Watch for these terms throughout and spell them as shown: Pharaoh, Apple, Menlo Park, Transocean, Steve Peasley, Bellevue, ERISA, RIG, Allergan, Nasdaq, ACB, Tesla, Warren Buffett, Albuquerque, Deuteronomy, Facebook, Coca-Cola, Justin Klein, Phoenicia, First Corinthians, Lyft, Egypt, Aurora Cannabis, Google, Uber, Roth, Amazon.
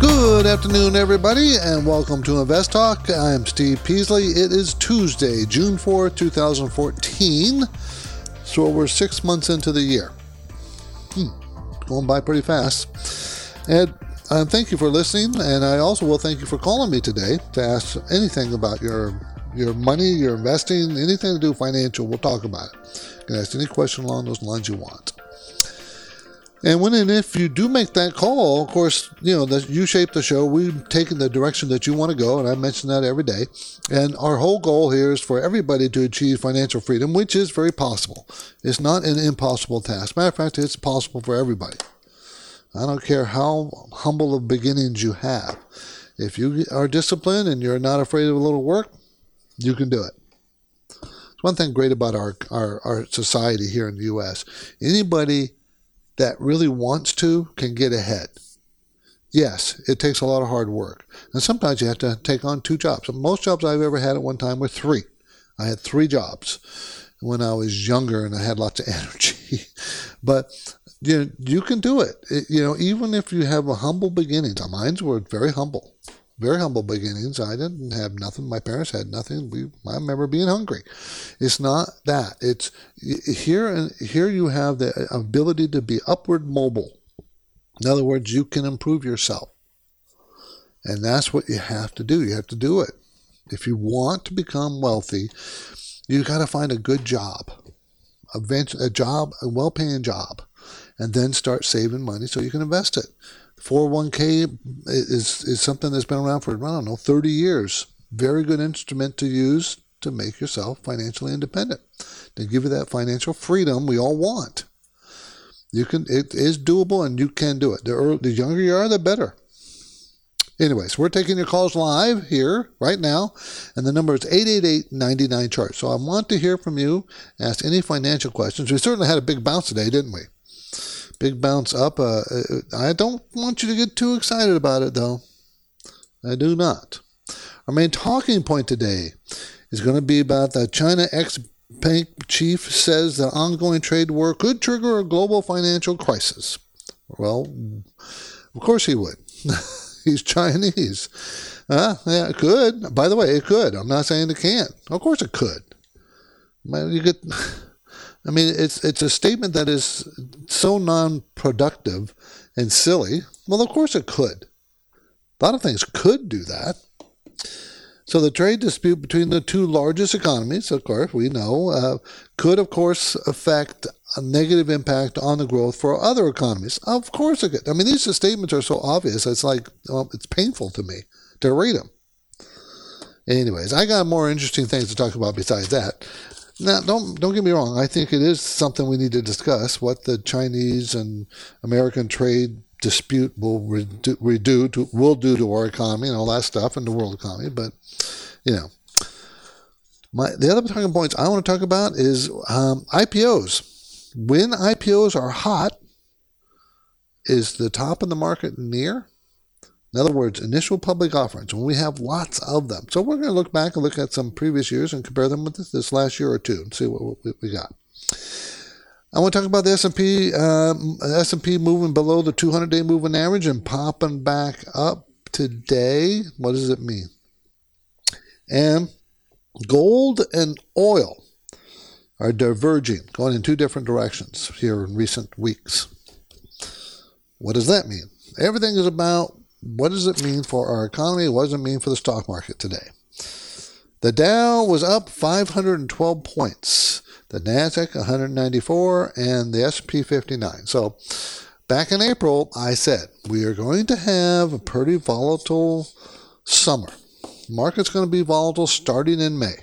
Good afternoon, everybody, and welcome to Invest Talk. I am Steve Peasley. It is Tuesday, June 4, 2014. So we're 6 months into the year. Going by pretty fast. And thank you for listening, and I also will thank you for calling me today to ask anything about your money, your investing, anything to do financial. We'll talk about it. You can ask any question along those lines you want. And when and if you do make that call, of course, you shape the show. We've taken the direction that you want to go, and I mention that every day. And our whole goal here is for everybody to achieve financial freedom, which is very possible. It's not an impossible task. Matter of fact, it's possible for everybody. I don't care how humble of beginnings you have. If you are disciplined and you're not afraid of a little work, you can do it. It's one thing great about our society here in the U.S. Anybody that really wants to can get ahead. Yes, it takes a lot of hard work. And sometimes you have to take on two jobs. Most jobs I've ever had at one time were three. I had three jobs when I was younger and I had lots of energy. But you can do it. Even if you have a humble beginnings. Mine were very humble beginnings. I didn't have nothing. My parents had nothing. I remember being hungry. It's not that. It's here you have the ability to be upward mobile. In other words, you can improve yourself. And that's what you have to do. You have to do it. If you want to become wealthy, you got to find a good job, a well-paying job, and then start saving money so you can invest it. 401k is something that's been around for, 30 years. Very good instrument to use to make yourself financially independent, to give you that financial freedom we all want. It is doable and you can do it. The younger you are, the better. Anyways, we're taking your calls live here right now, and the number is 888-99-CHART. So I want to hear from you, ask any financial questions. We certainly had a big bounce today, didn't we? Big bounce up. I don't want you to get too excited about it, though. I do not. Our main talking point today is going to be about the China ex-bank chief says the ongoing trade war could trigger a global financial crisis. Well, of course he would. He's Chinese. Yeah, it could. By the way, it could. I'm not saying it can't. Of course it could. You get... it's a statement that is so non-productive and silly. Well, of course it could. A lot of things could do that. So the trade dispute between the two largest economies, of course, we know, could, of course, affect a negative impact on the growth for other economies. Of course it could. These statements are so obvious, it's like, it's painful to me to read them. Anyways, I got more interesting things to talk about besides that. Now, don't get me wrong. I think it is something we need to discuss, what the Chinese and American trade dispute will do to our economy and all that stuff and the world economy. But, the other talking points I want to talk about is IPOs. When IPOs are hot, is the top of the market near? In other words, initial public offerings, when we have lots of them. So we're going to look back and look at some previous years and compare them with this last year or two and see what we got. I want to talk about the S&P moving below the 200-day moving average and popping back up today. What does it mean? And gold and oil are diverging, going in two different directions here in recent weeks. What does that mean? Everything is about... what does it mean for our economy? What does it mean for the stock market today? The Dow was up 512 points, the Nasdaq 194, and the S&P 59. So back in April, I said, we are going to have a pretty volatile summer. The market's going to be volatile starting in May.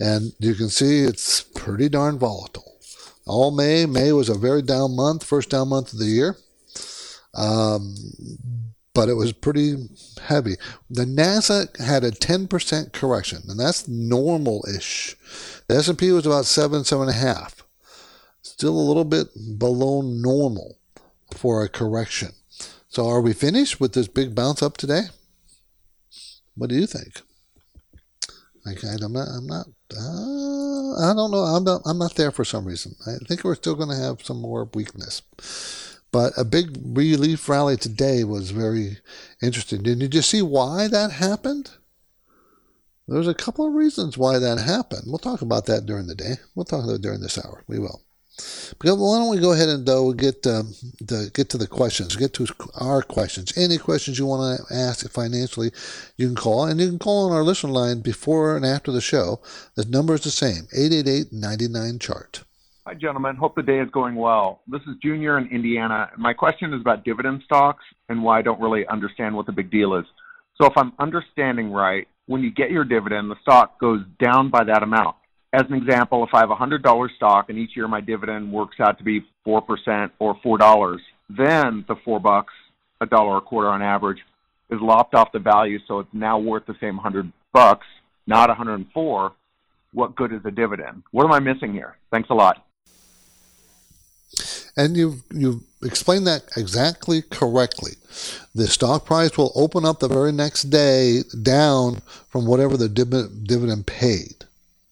And you can see it's pretty darn volatile. All May was a very down month, first down month of the year. But it was pretty heavy. The Nasdaq had a 10% correction, and that's normal-ish. The S&P was about 7.5. Still a little bit below normal for a correction. So are we finished with this big bounce up today? What do you think? I'm not there for some reason. I think we're still going to have some more weakness. But a big relief rally today was very interesting. Did you see why that happened? There's a couple of reasons why that happened. We'll talk about that during the day. We'll talk about it during this hour. We will. Because why don't we go ahead and though get to the questions, get to our questions. Any questions you want to ask financially, you can call. And you can call on our listener line before and after the show. The number is the same, 888-99-CHART. Hi, gentlemen. Hope the day is going well. This is Junior in Indiana. My question is about dividend stocks and why I don't really understand what the big deal is. So if I'm understanding right, when you get your dividend, the stock goes down by that amount. As an example, if I have a $100 stock and each year my dividend works out to be 4% or $4, then the $4, a dollar a quarter on average, is lopped off the value, so it's now worth the same $100, not 104. What good is a dividend? What am I missing here? Thanks a lot. And you've explained that exactly correctly. The stock price will open up the very next day down from whatever the dividend paid.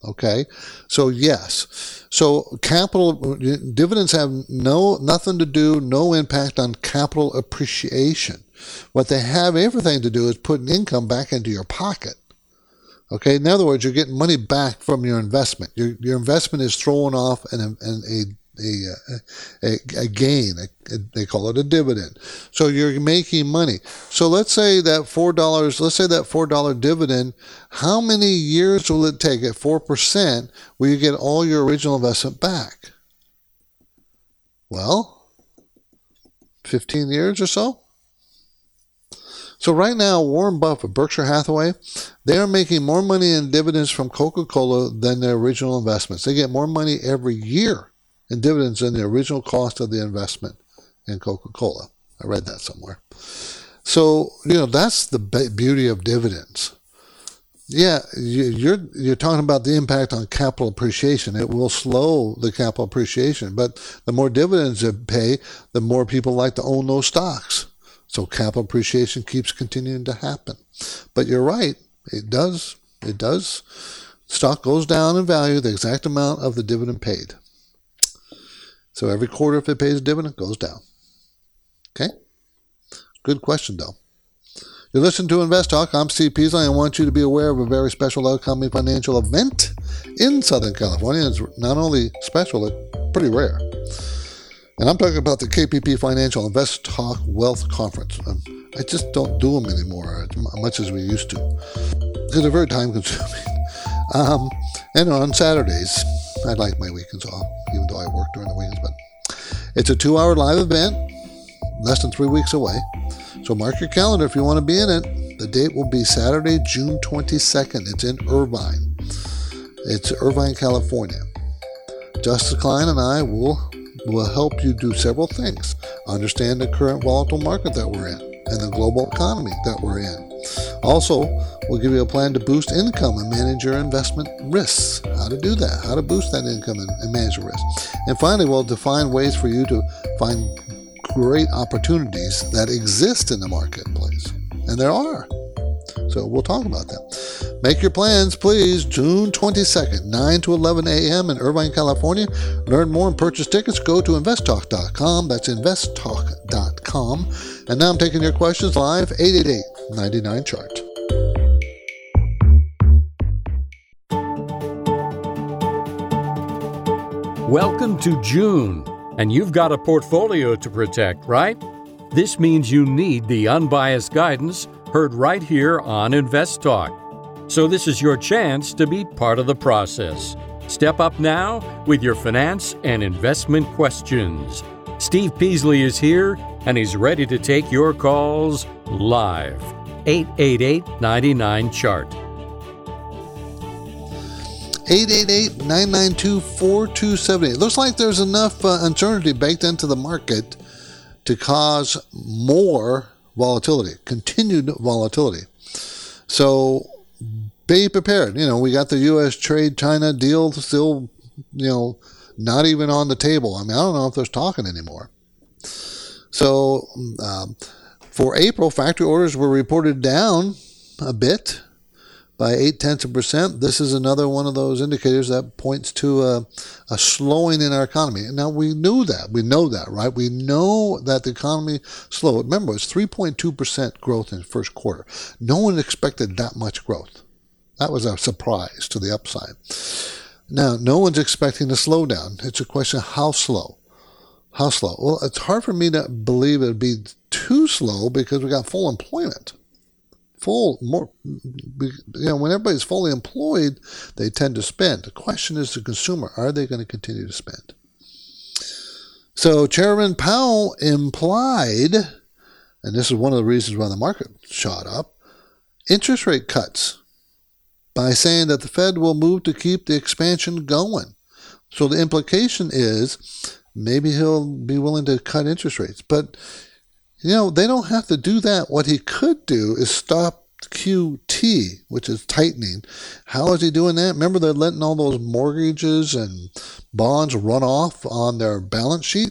Okay, so yes, so capital dividends have nothing to do, no impact on capital appreciation. What they have everything to do is put an income back into your pocket. Okay, in other words, you're getting money back from your investment. Your investment is throwing off a gain. They call it a dividend. So you're making money. So let's say that $4. Let's say that $4 dividend. How many years will it take at 4% will you get all your original investment back? Well, 15 years or so. So right now, Warren Buffett, Berkshire Hathaway, they are making more money in dividends from Coca-Cola than their original investments. They get more money every year in dividends than the original cost of the investment in Coca-Cola. I read that somewhere. So, that's the beauty of dividends. Yeah, you're talking about the impact on capital appreciation. It will slow the capital appreciation, but the more dividends you pay, the more people like to own those stocks. So capital appreciation keeps continuing to happen. But you're right, it does. Stock goes down in value the exact amount of the dividend paid. So every quarter, if it pays a dividend, it goes down. Okay? Good question, though. You listen to Invest Talk. I'm Steve Peasley. I want you to be aware of a very special upcoming financial event in Southern California. It's not only special, it's pretty rare. And I'm talking about the KPP Financial Invest Talk Wealth Conference. I just don't do them anymore as much as we used to, because they're very time-consuming. And on Saturdays, I like my weekends off, even though I work during the weekends, but it's a 2-hour live event, less than 3 weeks away. So mark your calendar if you want to be in it. The date will be Saturday, June 22nd. It's in Irvine. It's Irvine, California. Justin Klein and I will help you do several things. Understand the current volatile market that we're in and the global economy that we're in. Also, we'll give you a plan to boost income and manage your investment risks. How to do that, how to boost that income and manage your risks. And finally, we'll define ways for you to find great opportunities that exist in the marketplace. And there are. So we'll talk about that. Make your plans, please. June 22nd, 9 to 11 a.m. in Irvine, California. Learn more and purchase tickets. Go to investtalk.com. That's investtalk.com. And now I'm taking your questions live, 888-99-CHART. Welcome to June, and you've got a portfolio to protect, right? This means you need the unbiased guidance heard right here on Invest Talk. So this is your chance to be part of the process. Step up now with your finance and investment questions. Steve Peasley is here, and he's ready to take your calls live. 888-99-CHART. 888-992-4278. Looks like there's enough uncertainty baked into the market to cause more volatility, continued volatility. So be prepared. You know, we got the U.S. trade-China deal still, you know, not even on the table. I mean, I don't know if there's talking anymore. So for April, factory orders were reported down a bit by 0.8%. This is another one of those indicators that points to a slowing in our economy. Now, we knew that. We know that, right? We know that the economy slowed. Remember, it's 3.2% growth in the first quarter. No one expected that much growth. That was a surprise to the upside. Now, no one's expecting a slowdown. It's a question of how slow. How slow? Well, it's hard for me to believe it would be too slow because we got full employment. When everybody's fully employed, they tend to spend. The question is the consumer. Are they going to continue to spend? So Chairman Powell implied, and this is one of the reasons why the market shot up, interest rate cuts by saying that the Fed will move to keep the expansion going. So the implication is maybe he'll be willing to cut interest rates. But, you know, they don't have to do that. What he could do is stop QT, which is tightening. How is he doing that? Remember, they're letting all those mortgages and bonds run off on their balance sheet.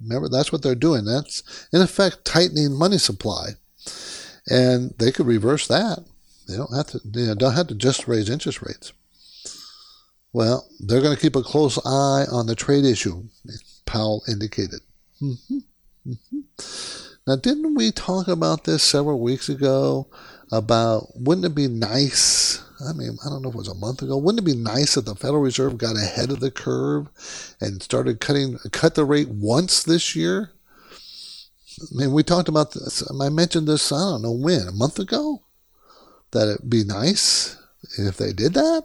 Remember, that's what they're doing. That's, in effect, tightening money supply. And they could reverse that. They don't have to, you know, just raise interest rates. Well, they're going to keep a close eye on the trade issue, Powell indicated. Now, didn't we talk about this several weeks ago about, wouldn't it be nice, I mean, I don't know if it was a month ago, wouldn't it be nice if the Federal Reserve got ahead of the curve and started cut the rate once this year? I mean, we talked about this, I mentioned this, I don't know when, a month ago? That it'd be nice if they did that.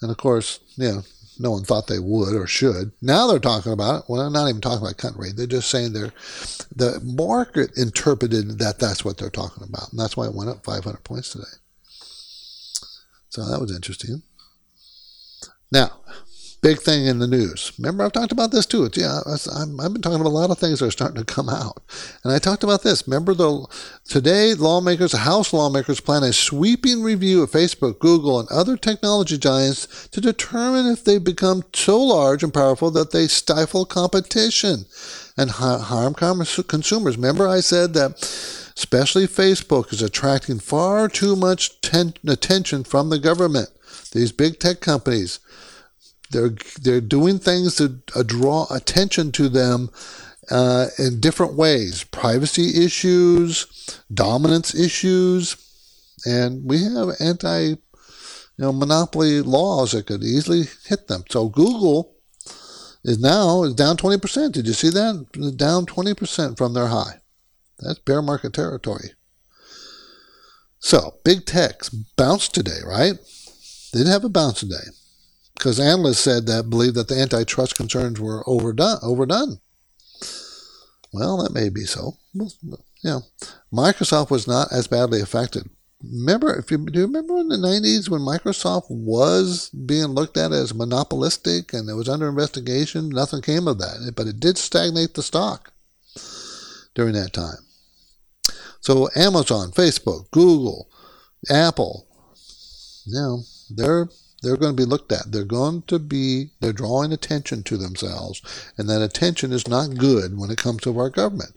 And of course, you know, no one thought they would or should. Now they're talking about it. Well, they're not even talking about cut rate. They're just saying the market interpreted that that's what they're talking about. And that's why it went up 500 points today. So that was interesting. Now, big thing in the news. Remember, I've talked about this too. It's, yeah, I've been talking about a lot of things that are starting to come out. And I talked about this. Remember, today, House lawmakers plan a sweeping review of Facebook, Google, and other technology giants to determine if they've become so large and powerful that they stifle competition and harm consumers. Remember, I said that especially Facebook is attracting far too much attention from the government. These big tech companies, They're doing things to draw attention to them in different ways. Privacy issues, dominance issues, and we have monopoly laws that could easily hit them. So Google is now down 20%. Did you see that? Down 20% from their high. That's bear market territory. So big techs bounced today, right? They did have a bounce today, because analysts believed that the antitrust concerns were overdone. Well, that may be so. Well, yeah. Microsoft was not as badly affected. Remember, do you remember in the 90s when Microsoft was being looked at as monopolistic and it was under investigation? Nothing came of that, but it did stagnate the stock during that time. So Amazon, Facebook, Google, Apple, they're going to be looked at. They're drawing attention to themselves, and that attention is not good when it comes to our government,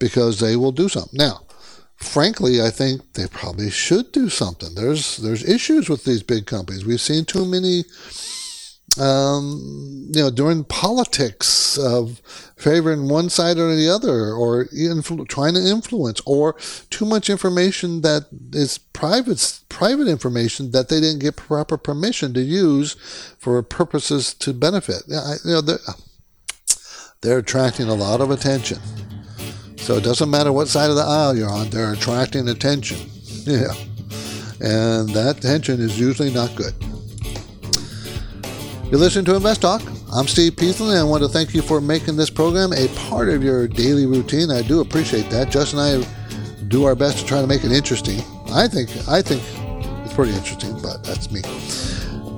because they will do something. Now, frankly, I think they probably should do something. There's issues with these big companies. We've seen too many, during politics of favoring one side or the other, or trying to influence, or too much information that is private information that they didn't get proper permission to use for purposes to benefit. They're attracting a lot of attention. So it doesn't matter what side of the aisle you're on, they're attracting attention. Yeah. And that attention is usually not good. You're listening to Invest Talk. I'm Steve Peasley, and I want to thank you for making this program a part of your daily routine. I do appreciate that. Justin and I do our best to try to make it interesting. I think it's pretty interesting, but that's me.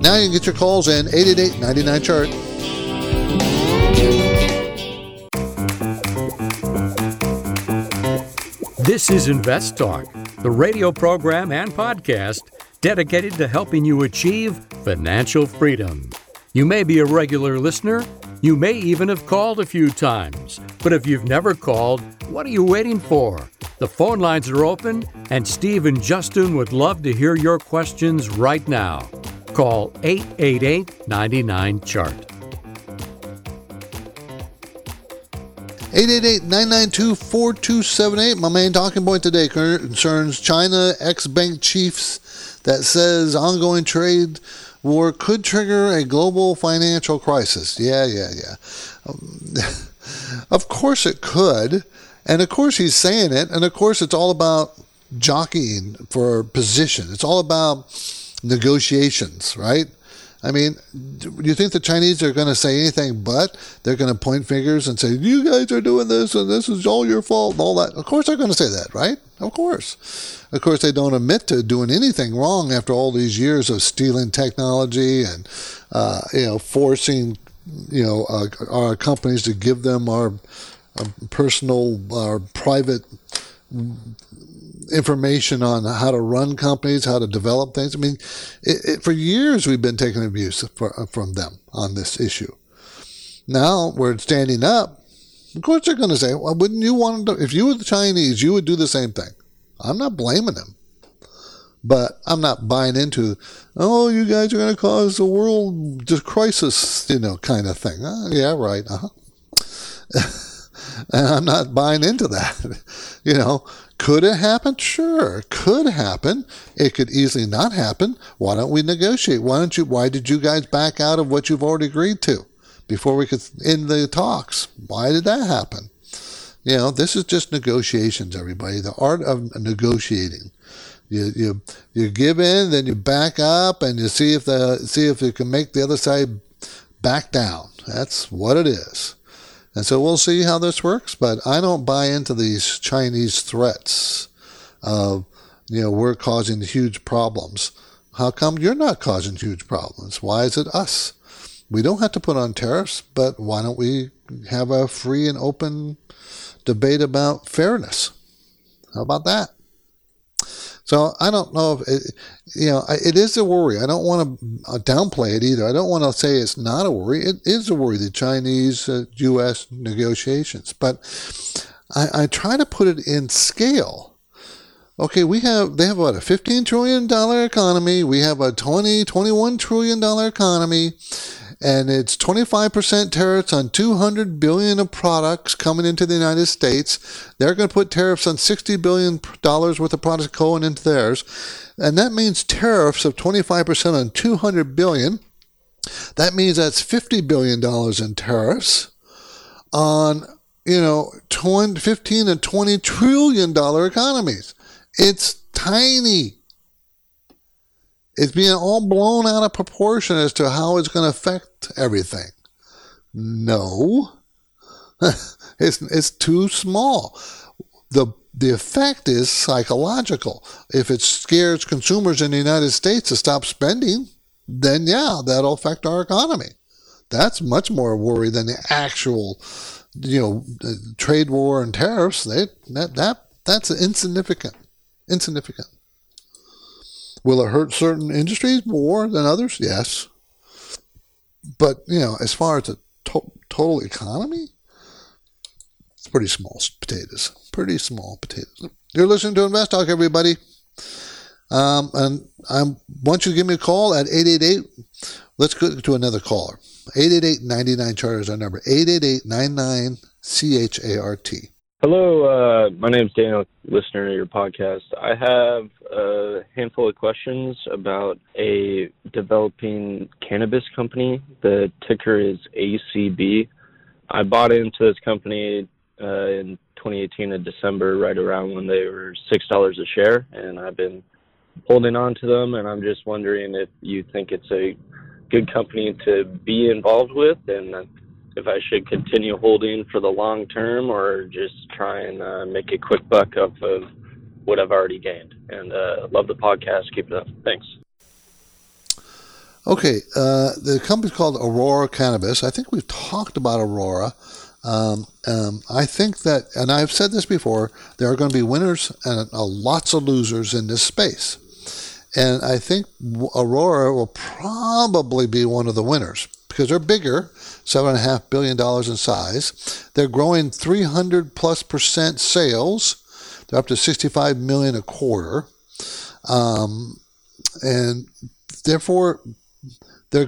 Now you can get your calls in 888-99-CHART. This is Invest Talk, the radio program and podcast dedicated to helping you achieve financial freedom. You may be a regular listener. You may even have called a few times. But if you've never called, what are you waiting for? The phone lines are open, and Steve and Justin would love to hear your questions right now. Call 888-99-CHART. 888-992-4278. My main talking point today concerns China, ex-bank chiefs that says ongoing trade war could trigger a global financial crisis. Yeah. Of course it could. And of course he's saying it. And of course it's all about jockeying for position. It's all about negotiations, right? I mean, do you think the Chinese are going to say anything but? They're going to point fingers and say, you guys are doing this, and this is all your fault, and all that. Of course they're going to say that, right? Of course. Of course, they don't admit to doing anything wrong after all these years of stealing technology and, forcing, our companies to give them our personal, our private information on how to run companies, how to develop things. I mean, for years we've been taking abuse from them on this issue. Now we're standing up. Of course they're going to say, well, wouldn't you want to, if you were the Chinese, you would do the same thing. I'm not blaming them. But I'm not buying into, you guys are going to cause the world crisis, kind of thing. Yeah, right. And I'm not buying into that. Could it happen? Sure, it could happen. It could easily not happen. Why don't we negotiate? Why did you guys back out of what you've already agreed to before we could end the talks? Why did that happen? This is just negotiations, everybody. The art of negotiating. You give in, then you back up, and you see if you can make the other side back down. That's what it is. And so we'll see how this works, but I don't buy into these Chinese threats of, we're causing huge problems. How come you're not causing huge problems? Why is it us? We don't have to put on tariffs, but why don't we have a free and open debate about fairness? How about that? So I don't know if it is a worry. I don't want to downplay it either. I don't want to say it's not a worry. It is a worry, the Chinese-U.S. negotiations. But I try to put it in scale. Okay, they have what, a $15 trillion economy. We have a $21 trillion economy. And it's 25% tariffs on $200 billion of products coming into the United States. They're going to put tariffs on $60 billion worth of products going into theirs. And that means tariffs of 25% on $200 billion. That means that's $50 billion in tariffs on, $15 and $20 trillion economies. It's tiny. It's being all blown out of proportion as to how it's going to affect everything. No, it's too small. The effect is psychological. If it scares consumers in the United States to stop spending, then yeah, that'll affect our economy. That's much more a worry than the actual, trade war and tariffs. That's insignificant. Will it hurt certain industries more than others? Yes. But, as far as the total economy, it's pretty small potatoes. You're listening to Invest Talk, everybody. And once you give me a call at 888, let's go to another caller. 888-99-CHART is our number. 888-99-CHART. Hello, my name is Daniel, listener to your podcast. I have a handful of questions about a developing cannabis company. The ticker is ACB. I bought into this company in 2018 in December, right around when they were $6 a share, and I've been holding on to them, and I'm just wondering if you think it's a good company to be involved with, and if I should continue holding for the long term or just try and make a quick buck off of what I've already gained. And love the podcast. Keep it up. Thanks. Okay. The company's called Aurora Cannabis. I think we've talked about Aurora. I think that, and I've said this before, there are going to be winners and lots of losers in this space. And I think Aurora will probably be one of the winners because they're bigger, $7.5 billion in size. They're growing 300+% sales. They're up to $65 million a quarter. And therefore, they're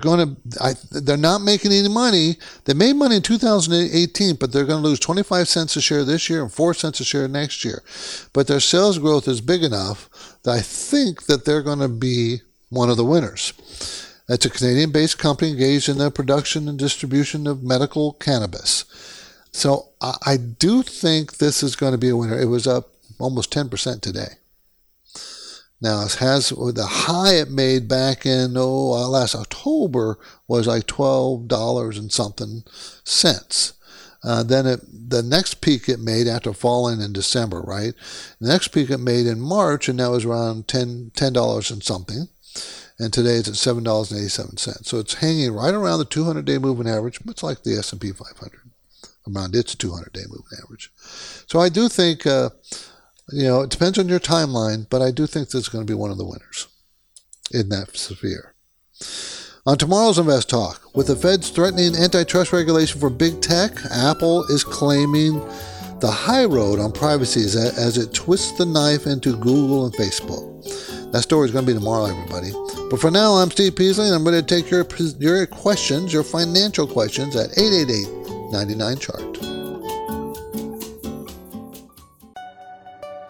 not making any money. They made money in 2018, but they're going to lose 25 cents a share this year and 4 cents a share next year. But their sales growth is big enough that I think that they're going to be one of the winners. It's a Canadian-based company engaged in the production and distribution of medical cannabis. So I do think this is going to be a winner. It was up almost 10% today. Now, it has the high it made back in last October was like $12 and something cents. Then the next peak it made after falling in December, right? The next peak it made in March, and that was around $10 and something. And today it's at $7.87. So it's hanging right around the 200-day moving average, much like the S&P 500, around its 200-day moving average. So I do think... it depends on your timeline, but I do think this is going to be one of the winners in that sphere. On tomorrow's Invest Talk, with the Feds threatening antitrust regulation for big tech, Apple is claiming the high road on privacy as it twists the knife into Google and Facebook. That story is going to be tomorrow, everybody. But for now, I'm Steve Peasley, and I'm going to take your questions, your financial questions, at 888-99-CHART.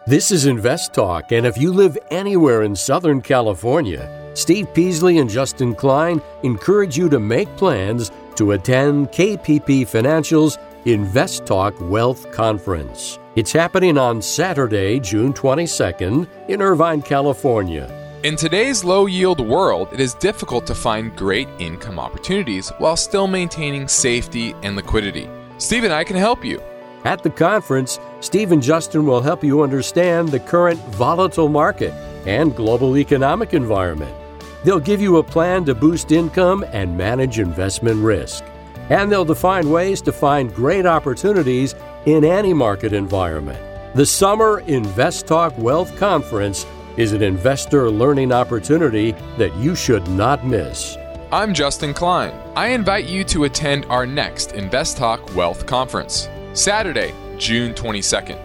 This is Invest Talk, and if you live anywhere in Southern California, Steve Peasley and Justin Klein encourage you to make plans to attend KPP Financial's Invest Talk Wealth Conference. It's happening on Saturday, June 22nd in Irvine, California. In today's low-yield world, it is difficult to find great income opportunities while still maintaining safety and liquidity. Steve and I can help you. At the conference, Steve and Justin will help you understand the current volatile market and global economic environment. They'll give you a plan to boost income and manage investment risk. And they'll define ways to find great opportunities in any market environment. The Summer Invest Talk Wealth Conference is an investor learning opportunity that you should not miss. I'm Justin Klein. I invite you to attend our next Invest Talk Wealth Conference. Saturday, June 22nd.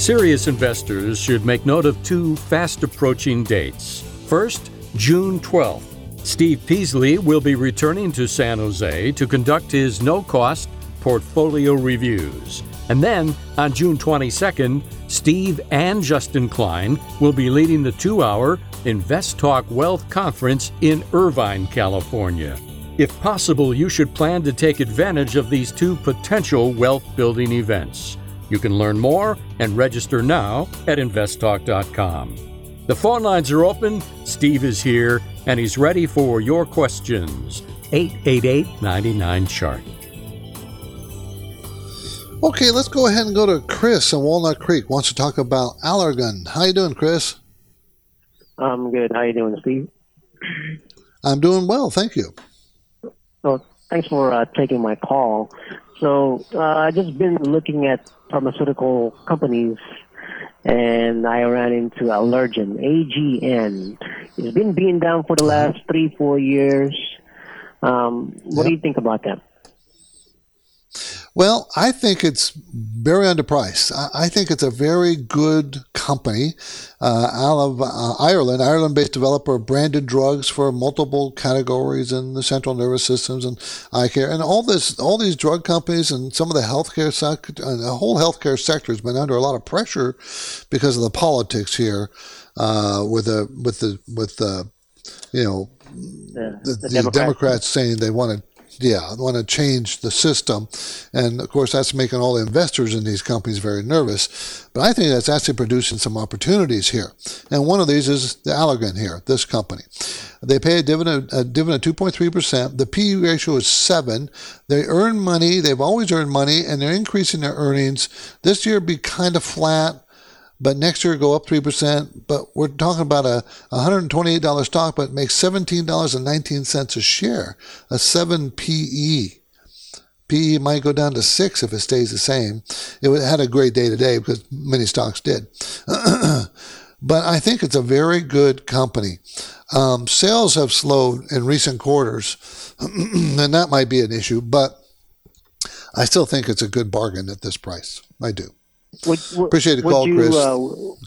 Serious investors should make note of two fast-approaching dates. First, June 12th. Steve Peasley will be returning to San Jose to conduct his no-cost portfolio reviews. And then, on June 22nd, Steve and Justin Klein will be leading the 2-hour Invest Talk Wealth Conference in Irvine, California. If possible, you should plan to take advantage of these two potential wealth-building events. You can learn more and register now at investtalk.com. The phone lines are open, Steve is here, and he's ready for your questions. 888-99-CHART. Okay, let's go ahead and go to Chris in Walnut Creek. Wants to talk about Allergan. How you doing, Chris? I'm good. How you doing, Steve? I'm doing well. Thank you. Well, thanks for taking my call. So I've just been looking at pharmaceutical companies, and I ran into Allergan, AGN. It's been beaten down for the last 3-4 years. What do you think about that? Well, I think it's very underpriced. I think it's a very good company out of Ireland-based developer of branded drugs for multiple categories in the central nervous systems and eye care. And all these drug companies and some of the healthcare sector, the whole healthcare sector has been under a lot of pressure because of the politics here with the Democrats saying they want to. Yeah, I want to change the system. And, of course, that's making all the investors in these companies very nervous. But I think that's actually producing some opportunities here. And one of these is the Allergan here, this company. They pay a dividend of 2.3%. The P/E ratio is 7. They earn money. They've always earned money, and they're increasing their earnings. This year be kind of flat. but next year go up 3%. But we're talking about a $128 stock, but makes $17.19 a share, a 7 PE. PE might go down to 6 if it stays the same. It had a great day today because many stocks did. But I think it's a very good company. Sales have slowed in recent quarters, and that might be an issue, but I still think it's a good bargain at this price. I do. Appreciate the call, Chris.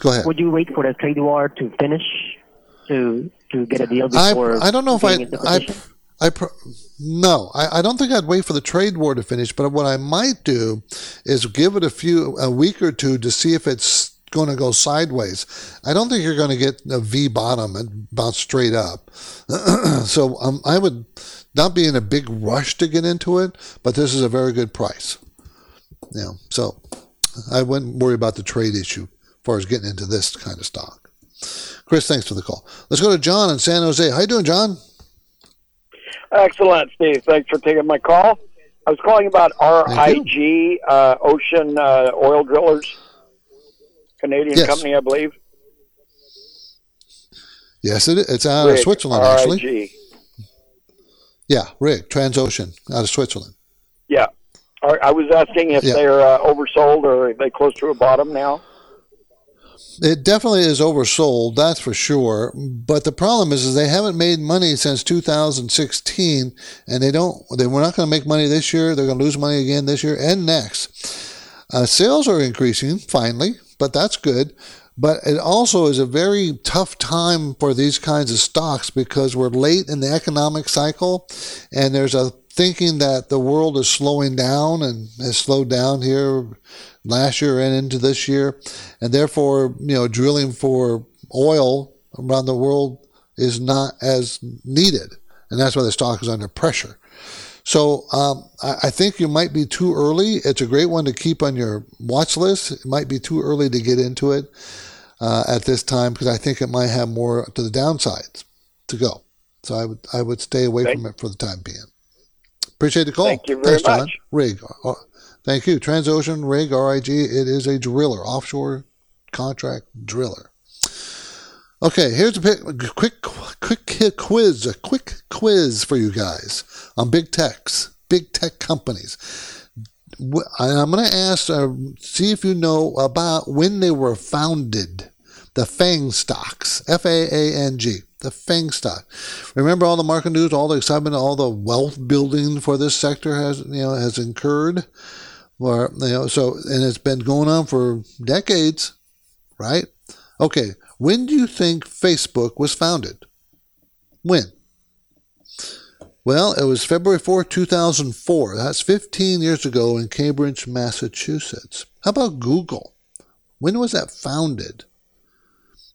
Go ahead. Would you wait for the trade war to finish to get a deal before? I don't know if I don't think I'd wait for the trade war to finish, but what I might do is give it a week or two to see if it's going to go sideways. I don't think you're going to get a V bottom and bounce straight up. So I would not be in a big rush to get into it, but this is a very good price. Yeah, so I wouldn't worry about the trade issue as far as getting into this kind of stock. Chris, thanks for the call. Let's go to John in San Jose. How you doing, John? Excellent, Steve. Thanks for taking my call. I was calling about RIG, Ocean Oil Drillers. Canadian company, I believe. Yes, it is. It's out of Switzerland, actually. RIG. Yeah, RIG, Transocean, out of Switzerland. Yeah. I was asking if they're oversold or are they close to a bottom now? It definitely is oversold, that's for sure. But the problem is they haven't made money since 2016, and they were not going to make money this year. They're going to lose money again this year and next. Sales are increasing, finally, but that's good. But it also is a very tough time for these kinds of stocks because we're late in the economic cycle, and there's a thinking that the world is slowing down and has slowed down here last year and into this year, and therefore, drilling for oil around the world is not as needed, and that's why the stock is under pressure. So I think you might be too early. It's a great one to keep on your watch list. It might be too early to get into it at this time because I think it might have more to the downsides to go. So I would stay away from it for the time being. Appreciate the call. Thank you very much. John. RIG. Thank you. Transocean, RIG, RIG. It is a driller, offshore contract driller. Okay, here's a quick quiz for you guys on big tech companies. I'm going to ask, see if you know about when they were founded, the FANG stocks, F-A-A-N-G, the FANG stock. Remember all the market news, all the excitement, all the wealth building for this sector has incurred, and it's been going on for decades, right? Okay. When do you think Facebook was founded? When? Well, it was February 4, 2004. That's 15 years ago in Cambridge, Massachusetts. How about Google? When was that founded?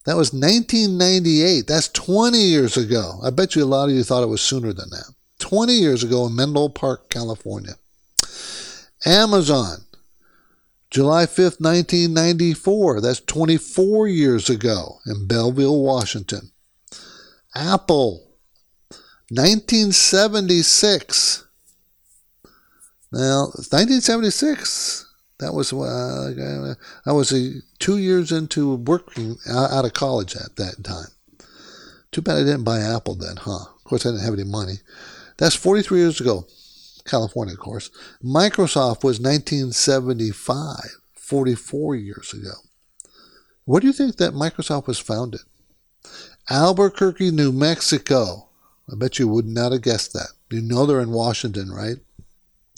That was 1998. That's 20 years ago. I bet you a lot of you thought it was sooner than that. 20 years ago in Menlo Park, California. Amazon. July 5th, 1994, that's 24 years ago in Bellevue, Washington. Apple, 1976. Now, 1976, that was I was 2 years into working out of college at that time. Too bad I didn't buy Apple then, huh? Of course, I didn't have any money. That's 43 years ago. California, of course. Microsoft was 1975, 44 years ago. Where do you think that Microsoft was founded? Albuquerque, New Mexico. I bet you would not have guessed that. You know they're in Washington, right?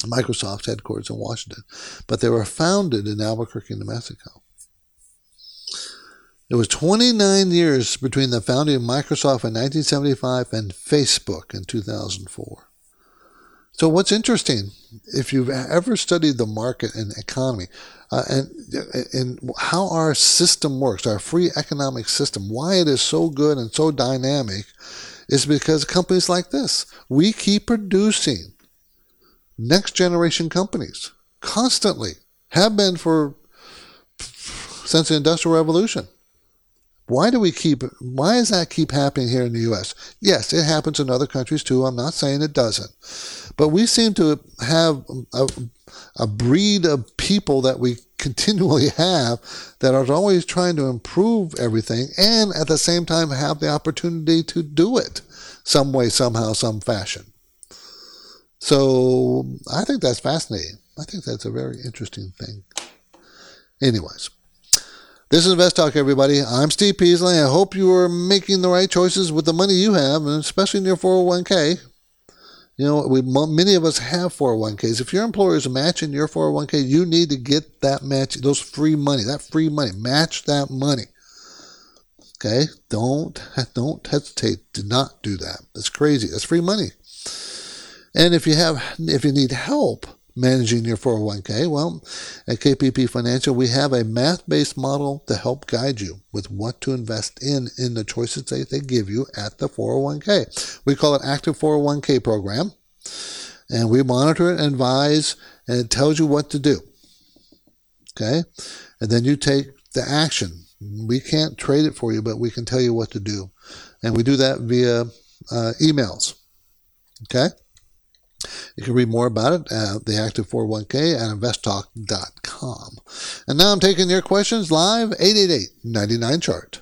Microsoft's headquarters in Washington. But they were founded in Albuquerque, New Mexico. It was 29 years between the founding of Microsoft in 1975 and Facebook in 2004. So what's interesting, if you've ever studied the market and economy and how our system works, our free economic system, why it is so good and so dynamic is because companies like this, we keep producing next generation companies constantly, have been since the Industrial Revolution. Why does that keep happening here in the U.S.? Yes, it happens in other countries too. I'm not saying it doesn't. But we seem to have a breed of people that we continually have that are always trying to improve everything and at the same time have the opportunity to do it some way, somehow, some fashion. So I think that's fascinating. I think that's a very interesting thing. Anyways, this is Invest Talk, everybody. I'm Steve Peasley. I hope you are making the right choices with the money you have, and especially in your 401k. You know, many of us have 401ks. If your employer is matching your 401k, you need to get that match, those free money, match that money. Okay? Don't hesitate. Do not do that. It's crazy. It's free money. And if you need help managing your 401k, well, at KPP Financial, we have a math-based model to help guide you with what to invest in the choices they give you at the 401k. We call it Active 401k Program, and we monitor it and advise, and it tells you what to do. Okay? And then you take the action. We can't trade it for you, but we can tell you what to do. And we do that via emails. Okay? You can read more about it at the Active 401k at investtalk.com. And now I'm taking your questions live, 888-99-CHART.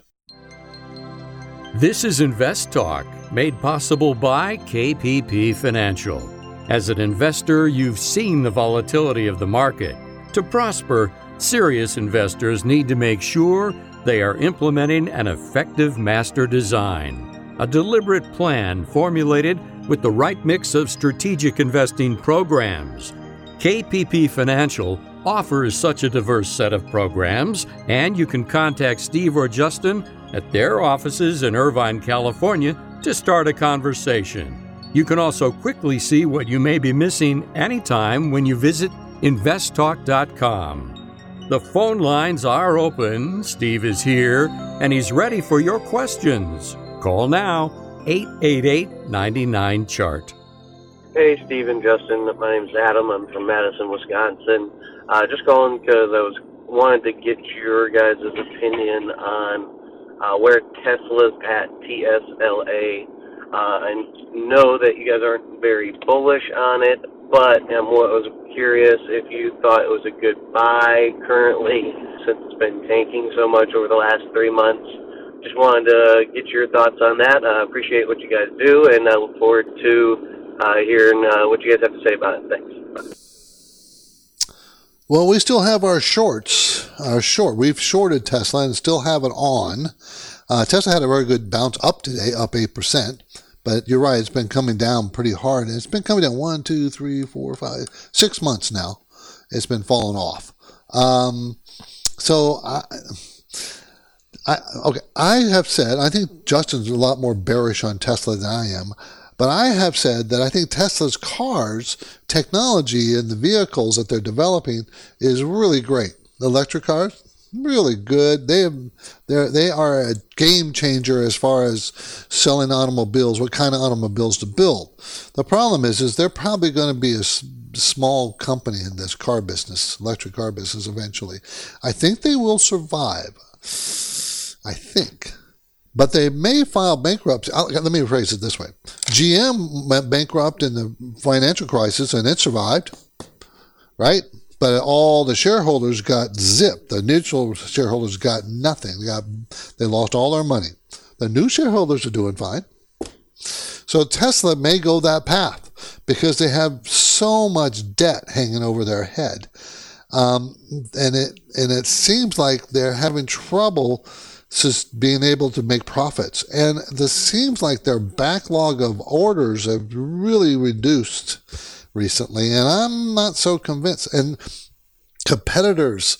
This is Invest Talk, made possible by KPP Financial. As an investor, you've seen the volatility of the market. To prosper, serious investors need to make sure they are implementing an effective master design, a deliberate plan formulated with the right mix of strategic investing programs. KPP Financial offers such a diverse set of programs, and you can contact Steve or Justin at their offices in Irvine, California to start a conversation. You can also quickly see what you may be missing anytime when you visit investtalk.com. The phone lines are open. Steve is here, and he's ready for your questions. Call now. 888-99-CHART. Hey, Steve and Justin. My name's Adam. I'm from Madison, Wisconsin. Just calling because wanted to get your guys' opinion on where Tesla's at, TSLA. I know that you guys aren't very bullish on it, but I was curious if you thought it was a good buy currently, since it's been tanking so much over the last 3 months. Just wanted to get your thoughts on that. I appreciate what you guys do, and I look forward to hearing what you guys have to say about it. Thanks. Bye. Well, we still have our shorts. We've shorted Tesla and still have it on. Tesla had a very good bounce up today, up 8%. But you're right, it's been coming down pretty hard. And it's been coming down 6 months now. It's been falling off. I have said, I think Justin's a lot more bearish on Tesla than I am, but I have said that I think Tesla's cars, technology and the vehicles that they're developing is really great. Electric cars, really good. They are a game changer as far as selling automobiles, what kind of automobiles to build. The problem is they're probably going to be a small company in this car business, electric car business eventually. I think they will survive. But they may file bankruptcy. Let me rephrase it this way. GM went bankrupt in the financial crisis, and it survived, right? But all the shareholders got zipped. The initial shareholders got nothing. They lost all their money. The new shareholders are doing fine. So Tesla may go that path because they have so much debt hanging over their head. And it seems like they're having trouble just being able to make profits. And this seems like their backlog of orders have really reduced recently. And I'm not so convinced. And competitors,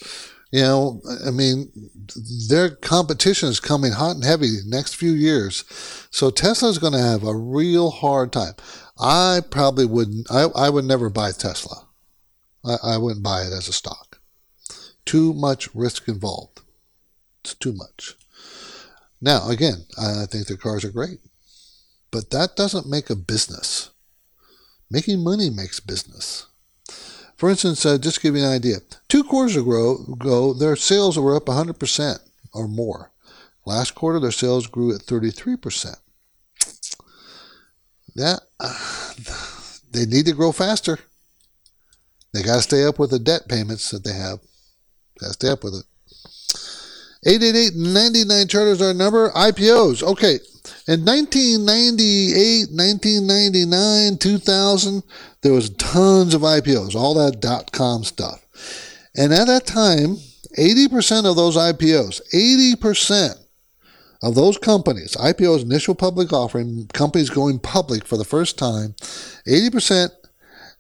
their competition is coming hot and heavy the next few years. So Tesla's going to have a real hard time. I probably wouldn't. I would never buy Tesla. I wouldn't buy it as a stock. Too much risk involved. It's too much. Now, again, I think their cars are great, but that doesn't make a business. Making money makes business. For instance, just to give you an idea, 2 quarters ago, their sales were up 100% or more. Last quarter, their sales grew at 33%. That they need to grow faster. They got to stay up with the debt payments that they have. Got to stay up with it. 888-99-CHART is our number. IPOs. Okay. In 1998, 1999, 2000, there was tons of IPOs, all that dot-com stuff. And at that time, 80% of those IPOs, 80% of those companies, IPOs, initial public offering, companies going public for the first time, 80%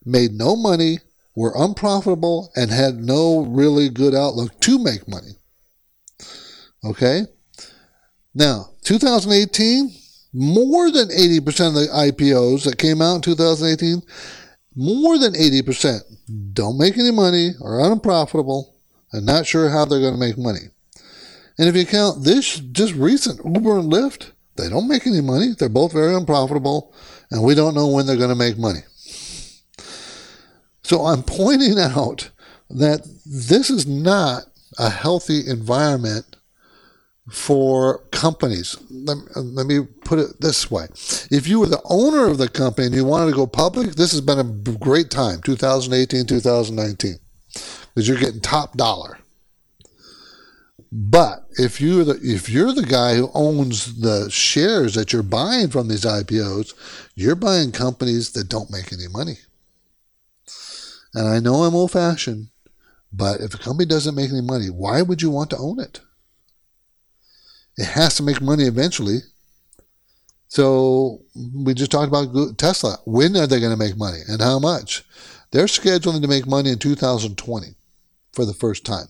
made no money, were unprofitable, and had no really good outlook to make money. Okay? Now, 2018, more than 80% of the IPOs that came out in 2018, more than 80% don't make any money, are unprofitable, and not sure how they're going to make money. And if you count this just recent, Uber and Lyft, they don't make any money. They're both very unprofitable, and we don't know when they're going to make money. So I'm pointing out that this is not a healthy environment for companies. Let me put it this way. If you were the owner of the company and you wanted to go public, this has been a great time, 2018, 2019, because you're getting top dollar. But if you're the guy who owns the shares that you're buying from these IPOs, you're buying companies that don't make any money. And I know I'm old-fashioned, but if a company doesn't make any money, why would you want to own it? It has to make money eventually. So we just talked about Tesla. When are they going to make money and how much? They're scheduling to make money in 2020 for the first time.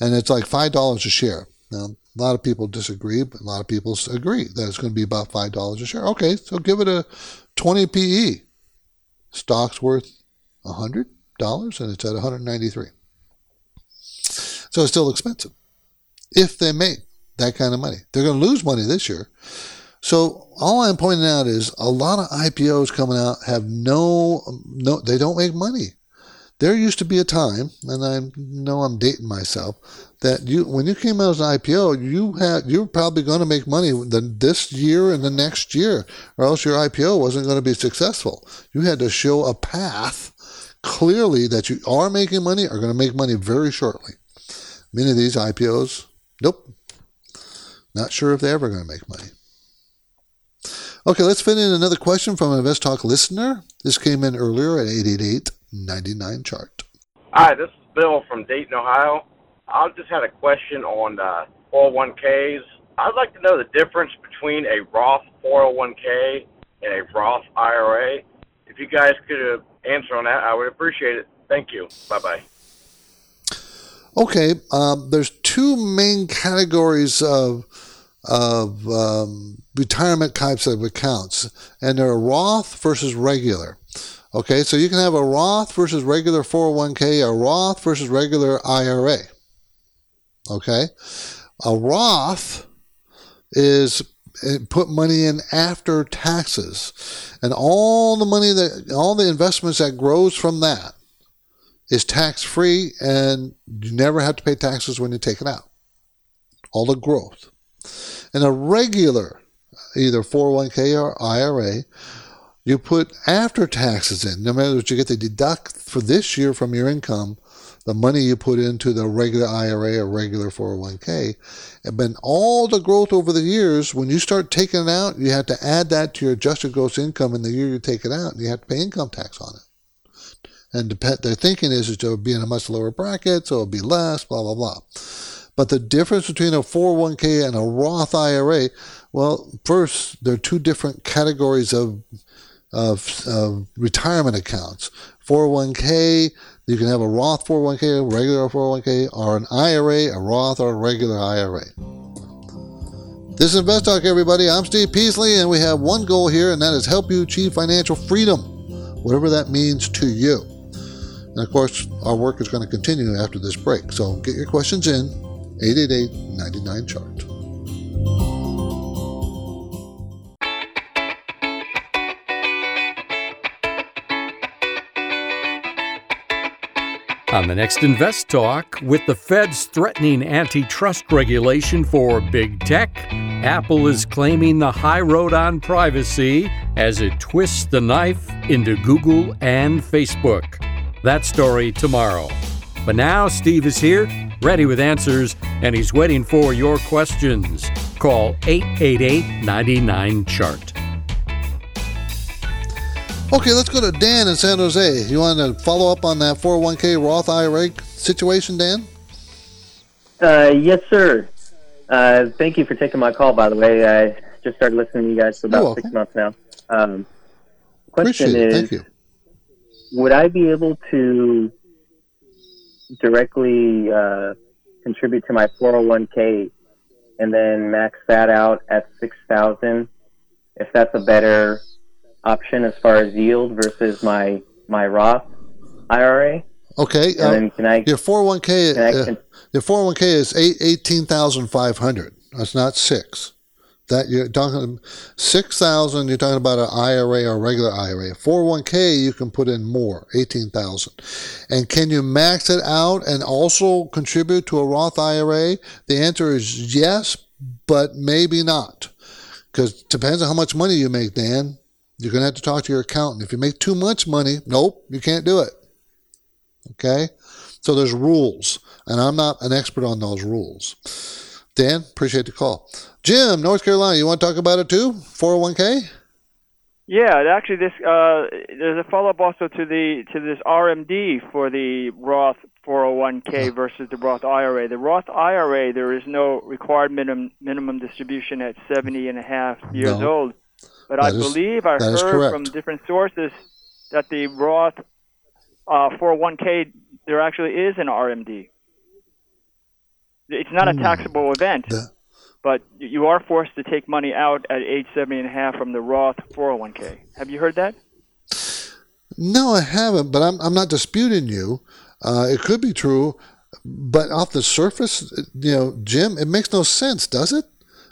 And it's like $5 a share. Now, a lot of people disagree, but a lot of people agree that it's going to be about $5 a share. Okay, so give it a 20 PE. Stock's worth $100, and it's at $193. So it's still expensive if they make that kind of money. They're going to lose money this year. So all I'm pointing out is a lot of IPOs coming out have no, they don't make money. There used to be a time, and I know I'm dating myself, that when you came out as an IPO, you were probably going to make money this year and the next year, or else your IPO wasn't going to be successful. You had to show a path clearly that you are making money, are going to make money very shortly. Many of these IPOs, nope. Not sure if they're ever going to make money. Okay, let's fit in another question from an Invest Talk listener. This came in earlier at 888-99-CHART. Hi, this is Bill from Dayton, Ohio. I just had a question on 401ks. I'd like to know the difference between a Roth 401k and a Roth IRA. If you guys could answer on that, I would appreciate it. Thank you. Bye-bye. Okay, there's two main categories of retirement types of accounts, and they're Roth versus regular. Okay, so you can have a Roth versus regular 401k, a Roth versus regular IRA. Okay, a Roth is put money in after taxes, and all the investments that grows from that is tax-free, and you never have to pay taxes when you take it out. All the growth. In a regular, either 401k or IRA, you put after taxes in. No matter what, you get to deduct for this year from your income, the money you put into the regular IRA or regular 401k. And all the growth over the years, when you start taking it out, you have to add that to your adjusted gross income in the year you take it out, and you have to pay income tax on it. And their thinking is it will be in a much lower bracket, so it'll be less, blah, blah, blah. But the difference between a 401k and a Roth IRA, well, first, there are two different categories of retirement accounts. 401k, you can have a Roth 401k, a regular 401k, or an IRA, a Roth, or a regular IRA. This is Invest Talk, everybody. I'm Steve Peasley, and we have one goal here, and that is help you achieve financial freedom, whatever that means to you. And of course, our work is going to continue after this break. So get your questions in, 888-99-CHART. On the next Invest Talk, with the Fed's threatening antitrust regulation for big tech, Apple is claiming the high road on privacy as it twists the knife into Google and Facebook. That story tomorrow. But now Steve is here, ready with answers, and he's waiting for your questions. Call 888-99-CHART. Okay, let's go to Dan in San Jose. You want to follow up on that 401k Roth IRA situation, Dan? Yes, sir. Thank you for taking my call, by the way. I just started listening to you guys for about 6 months now. Question is, would I be able to directly contribute to my 401k and then max that out at $6,000 if that's a better option as far as yield versus my Roth IRA? Okay. And then can I, your 401k your 401k is $18,500. That's not $6,000. That you're talking $6,000, you're talking about an IRA or a regular IRA. 401k, you can put in more, $18,000. And can you max it out and also contribute to a Roth IRA? The answer is yes, but maybe not, because it depends on how much money you make, Dan. You're going to have to talk to your accountant. If you make too much money, nope, you can't do it. Okay? So there's rules, and I'm not an expert on those rules. Dan, appreciate the call. Jim, North Carolina, you want to talk about it too? 401k? Yeah, actually, this there's a follow-up also to this RMD for the Roth 401k versus the Roth IRA. The Roth IRA, there is no required minimum distribution at 70 and a half years old. But I believe I heard from different sources that the Roth 401k, there actually is an RMD. It's not a taxable event, but you are forced to take money out at age 70 and a half from the Roth 401k. Have you heard that? No, I haven't, but I'm not disputing you. It could be true, but off the surface, Jim, it makes no sense, does it?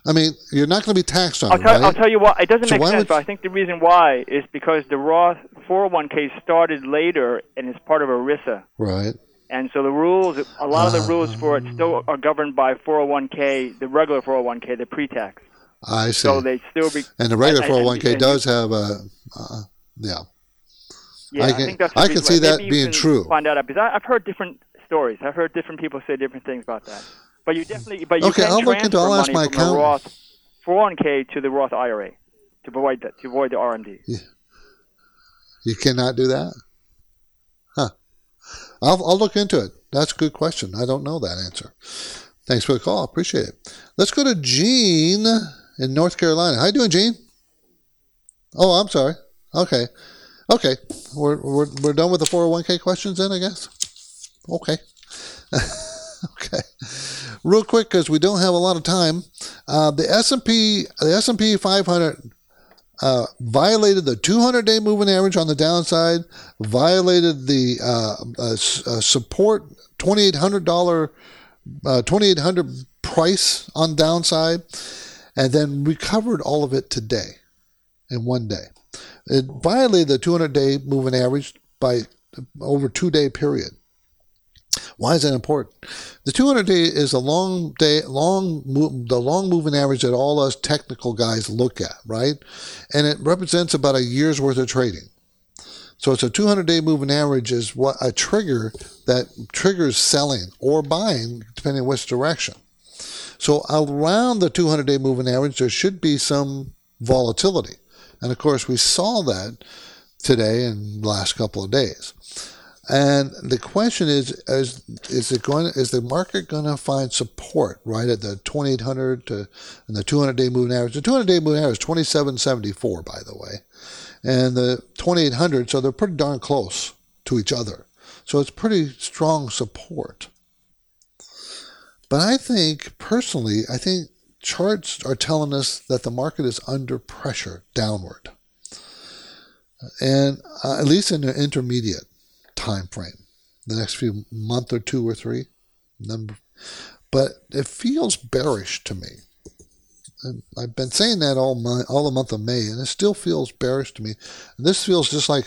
I mean, you're not going to be taxed on it, right? I'll tell you why. It doesn't make sense, but I think the reason why is because the Roth 401k started later and is part of ERISA. Right. And so the rules, a lot of the rules for it still are governed by 401k, the regular 401k, the pre-tax. I see. So they still and the regular 401k does have a, Yeah, I think that's. I can see that being true. Find out because I've heard different stories. I've heard different people say different things about that. But you definitely, can transfer money from the Roth 401k to the Roth IRA to avoid the RMD. Yeah. You cannot do that? Huh. I'll look into it. That's a good question. I don't know that answer. Thanks for the call. Appreciate it. Let's go to Gene in North Carolina. How you doing, Gene? Oh, I'm sorry. Okay. We're done with the 401k questions then, I guess. Okay. Okay. Real quick, because we don't have a lot of time. The S&P 500 violated the 200-day moving average on the downside, violated the support $2,800 $2,800 price on downside, and then recovered all of it today in one day. It violated the 200-day moving average by over 2-day period. Why is that important? The 200-day is a long day, the long moving average that all us technical guys look at, right? And it represents about a year's worth of trading. So it's a 200-day moving average is what a trigger that triggers selling or buying, depending on which direction. So around the 200-day moving average, there should be some volatility. And of course, we saw that today and the last couple of days. And the question is the market going to find support right at the 2,800 and the 200-day moving average? The 200-day moving average is 2,774, by the way, and the 2,800, so they're pretty darn close to each other. So it's pretty strong support. But I think, personally, charts are telling us that the market is under pressure downward, and at least in the intermediate time frame, the next few month or two or three, but it feels bearish to me. And I've been saying that all the month of May, and it still feels bearish to me. And this feels just like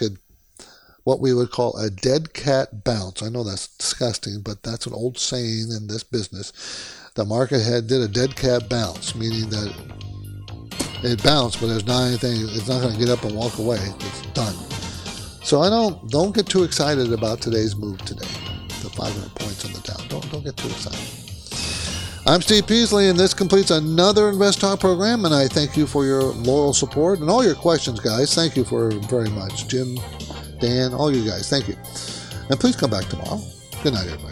what we would call a dead cat bounce. I know that's disgusting, but that's an old saying in this business. The market did a dead cat bounce, meaning that it bounced, but there's not anything. It's not going to get up and walk away. It's done. So I don't get too excited about today's move today, the 500 points on the Dow. Don't get too excited. I'm Steve Peasley, and this completes another Invest Talk program, and I thank you for your loyal support and all your questions, guys. Thank you for very much. Jim, Dan, all you guys, thank you. And please come back tomorrow. Good night, everybody.